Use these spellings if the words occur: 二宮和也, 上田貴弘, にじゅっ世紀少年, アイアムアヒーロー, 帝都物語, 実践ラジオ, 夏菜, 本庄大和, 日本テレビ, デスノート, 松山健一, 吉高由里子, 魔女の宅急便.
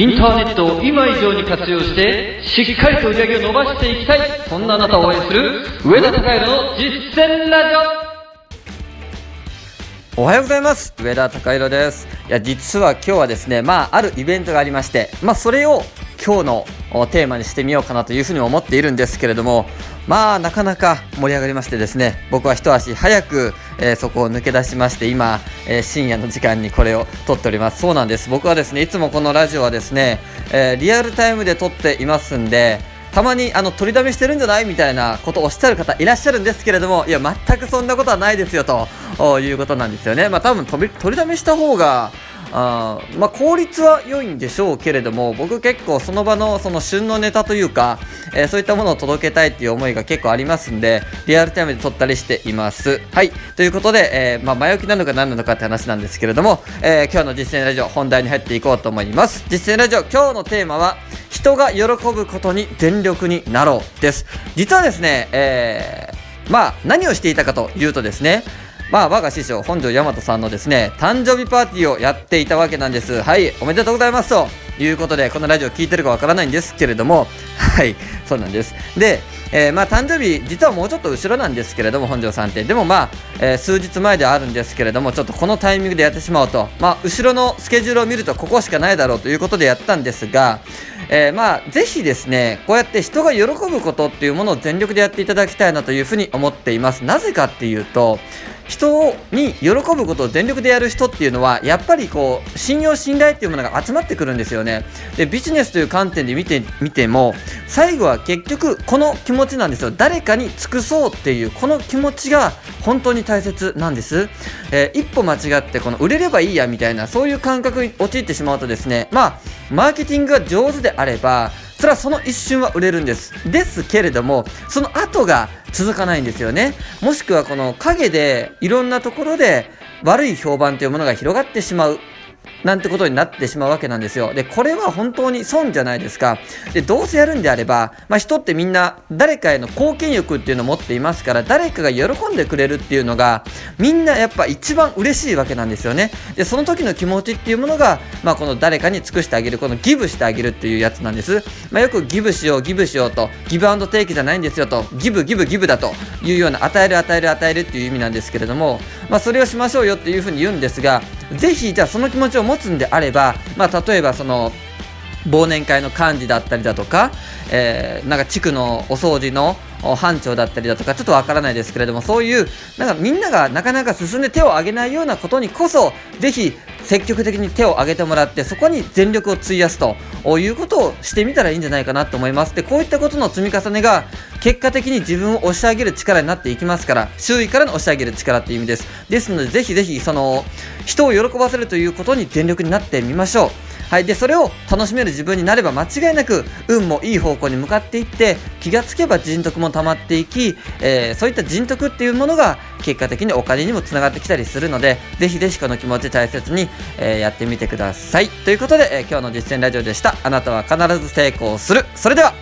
インターネットを今以上に活用してしっかりと売り上げを伸ばしていきたい、そんなあなたを応援する上田貴弘の実践ラジオ。おはようございます、上田貴弘です。いや、実は今日はですね、あるイベントがありまして、それを今日のテーマにしてみようかなというふうに思っているんですけれども、なかなか盛り上がりましてですね、僕は一足早く、そこを抜け出しまして、今、深夜の時間にこれを撮っております。そうなんです。僕はですね、いつもこのラジオはですね、リアルタイムで撮っていますんで、たまに取りだめしてるんじゃないみたいなことをおっしゃる方いらっしゃるんですけれども、いや、全くそんなことはないですよということなんですよね。多分取りだめした方が効率は良いんでしょうけれども、僕結構その場のその旬のネタというか、そういったものを届けたいっていう思いが結構ありますんで、リアルタイムで撮ったりしています。はい、ということで、前置きなのか何なのかって話なんですけれども、今日の実践ラジオ本題に入っていこうと思います。実践ラジオ、今日のテーマは人が喜ぶことに全力になろうです。実はですね、何をしていたかというとですね、我が師匠本庄大和さんのですね、誕生日パーティーをやっていたわけなんです。はい、おめでとうございますということで、このラジオ聞いてるかわからないんですけれども、はい、そうなんです。で、誕生日実はもうちょっと後ろなんですけれども、本庄さんってでも数日前ではあるんですけれども、ちょっとこのタイミングでやってしまうと、後ろのスケジュールを見るとここしかないだろうということでやったんですが、ぜひですね、こうやって人が喜ぶことっていうものを全力でやっていただきたいなというふうに思っています。なぜかっていうと、人に喜ぶことを全力でやる人っていうのは、やっぱり信用信頼っていうものが集まってくるんですよね。で、ビジネスという観点で見ても最後は結局この気持ちなんですよ。誰かに尽くそうっていうこの気持ちが本当に大切なんです。一歩間違って売れればいいやみたいな、そういう感覚に陥ってしまうとですね、マーケティングが上手であれば、それはその一瞬は売れるんです。ですけれども、その後が続かないんですよね。もしくは影でいろんなところで悪い評判というものが広がってしまうなんてことになってしまうわけなんですよ。で、これは本当に損じゃないですか。で、どうせやるんであれば、人ってみんな誰かへの貢献欲っていうのを持っていますから、誰かが喜んでくれるっていうのがみんなやっぱ一番嬉しいわけなんですよね。で、その時の気持ちっていうものが、この誰かに尽くしてあげる、ギブしてあげるっていうやつなんです。よくギブしようと、ギブアンドテイクじゃないんですよと、ギブだというような、与えるっていう意味なんですけれども、それをしましょうよっていうふうに言うんですが、ぜひじゃあその気持ちを持つんであれば、例えば忘年会の幹事だったりだとか、地区のお掃除の班長だったりだとか、ちょっとわからないですけれども、そういうみんながなかなか進んで手を挙げないようなことにこそ、ぜひ積極的に手を挙げてもらって、そこに全力を費やすということをしてみたらいいんじゃないかなと思います。で、こういったことの積み重ねが結果的に自分を押し上げる力になっていきますから、周囲からの押し上げる力っていう意味です。ですので、ぜひぜひ人を喜ばせるということに全力になってみましょう。はい、でそれを楽しめる自分になれば、間違いなく運もいい方向に向かっていって、気がつけば人徳も溜まっていき、そういった人徳っていうものが結果的にお金にもつながってきたりするので、ぜひぜひこの気持ち大切に、やってみてください。ということで、今日の実践ラジオでした。あなたは必ず成功する。それでは。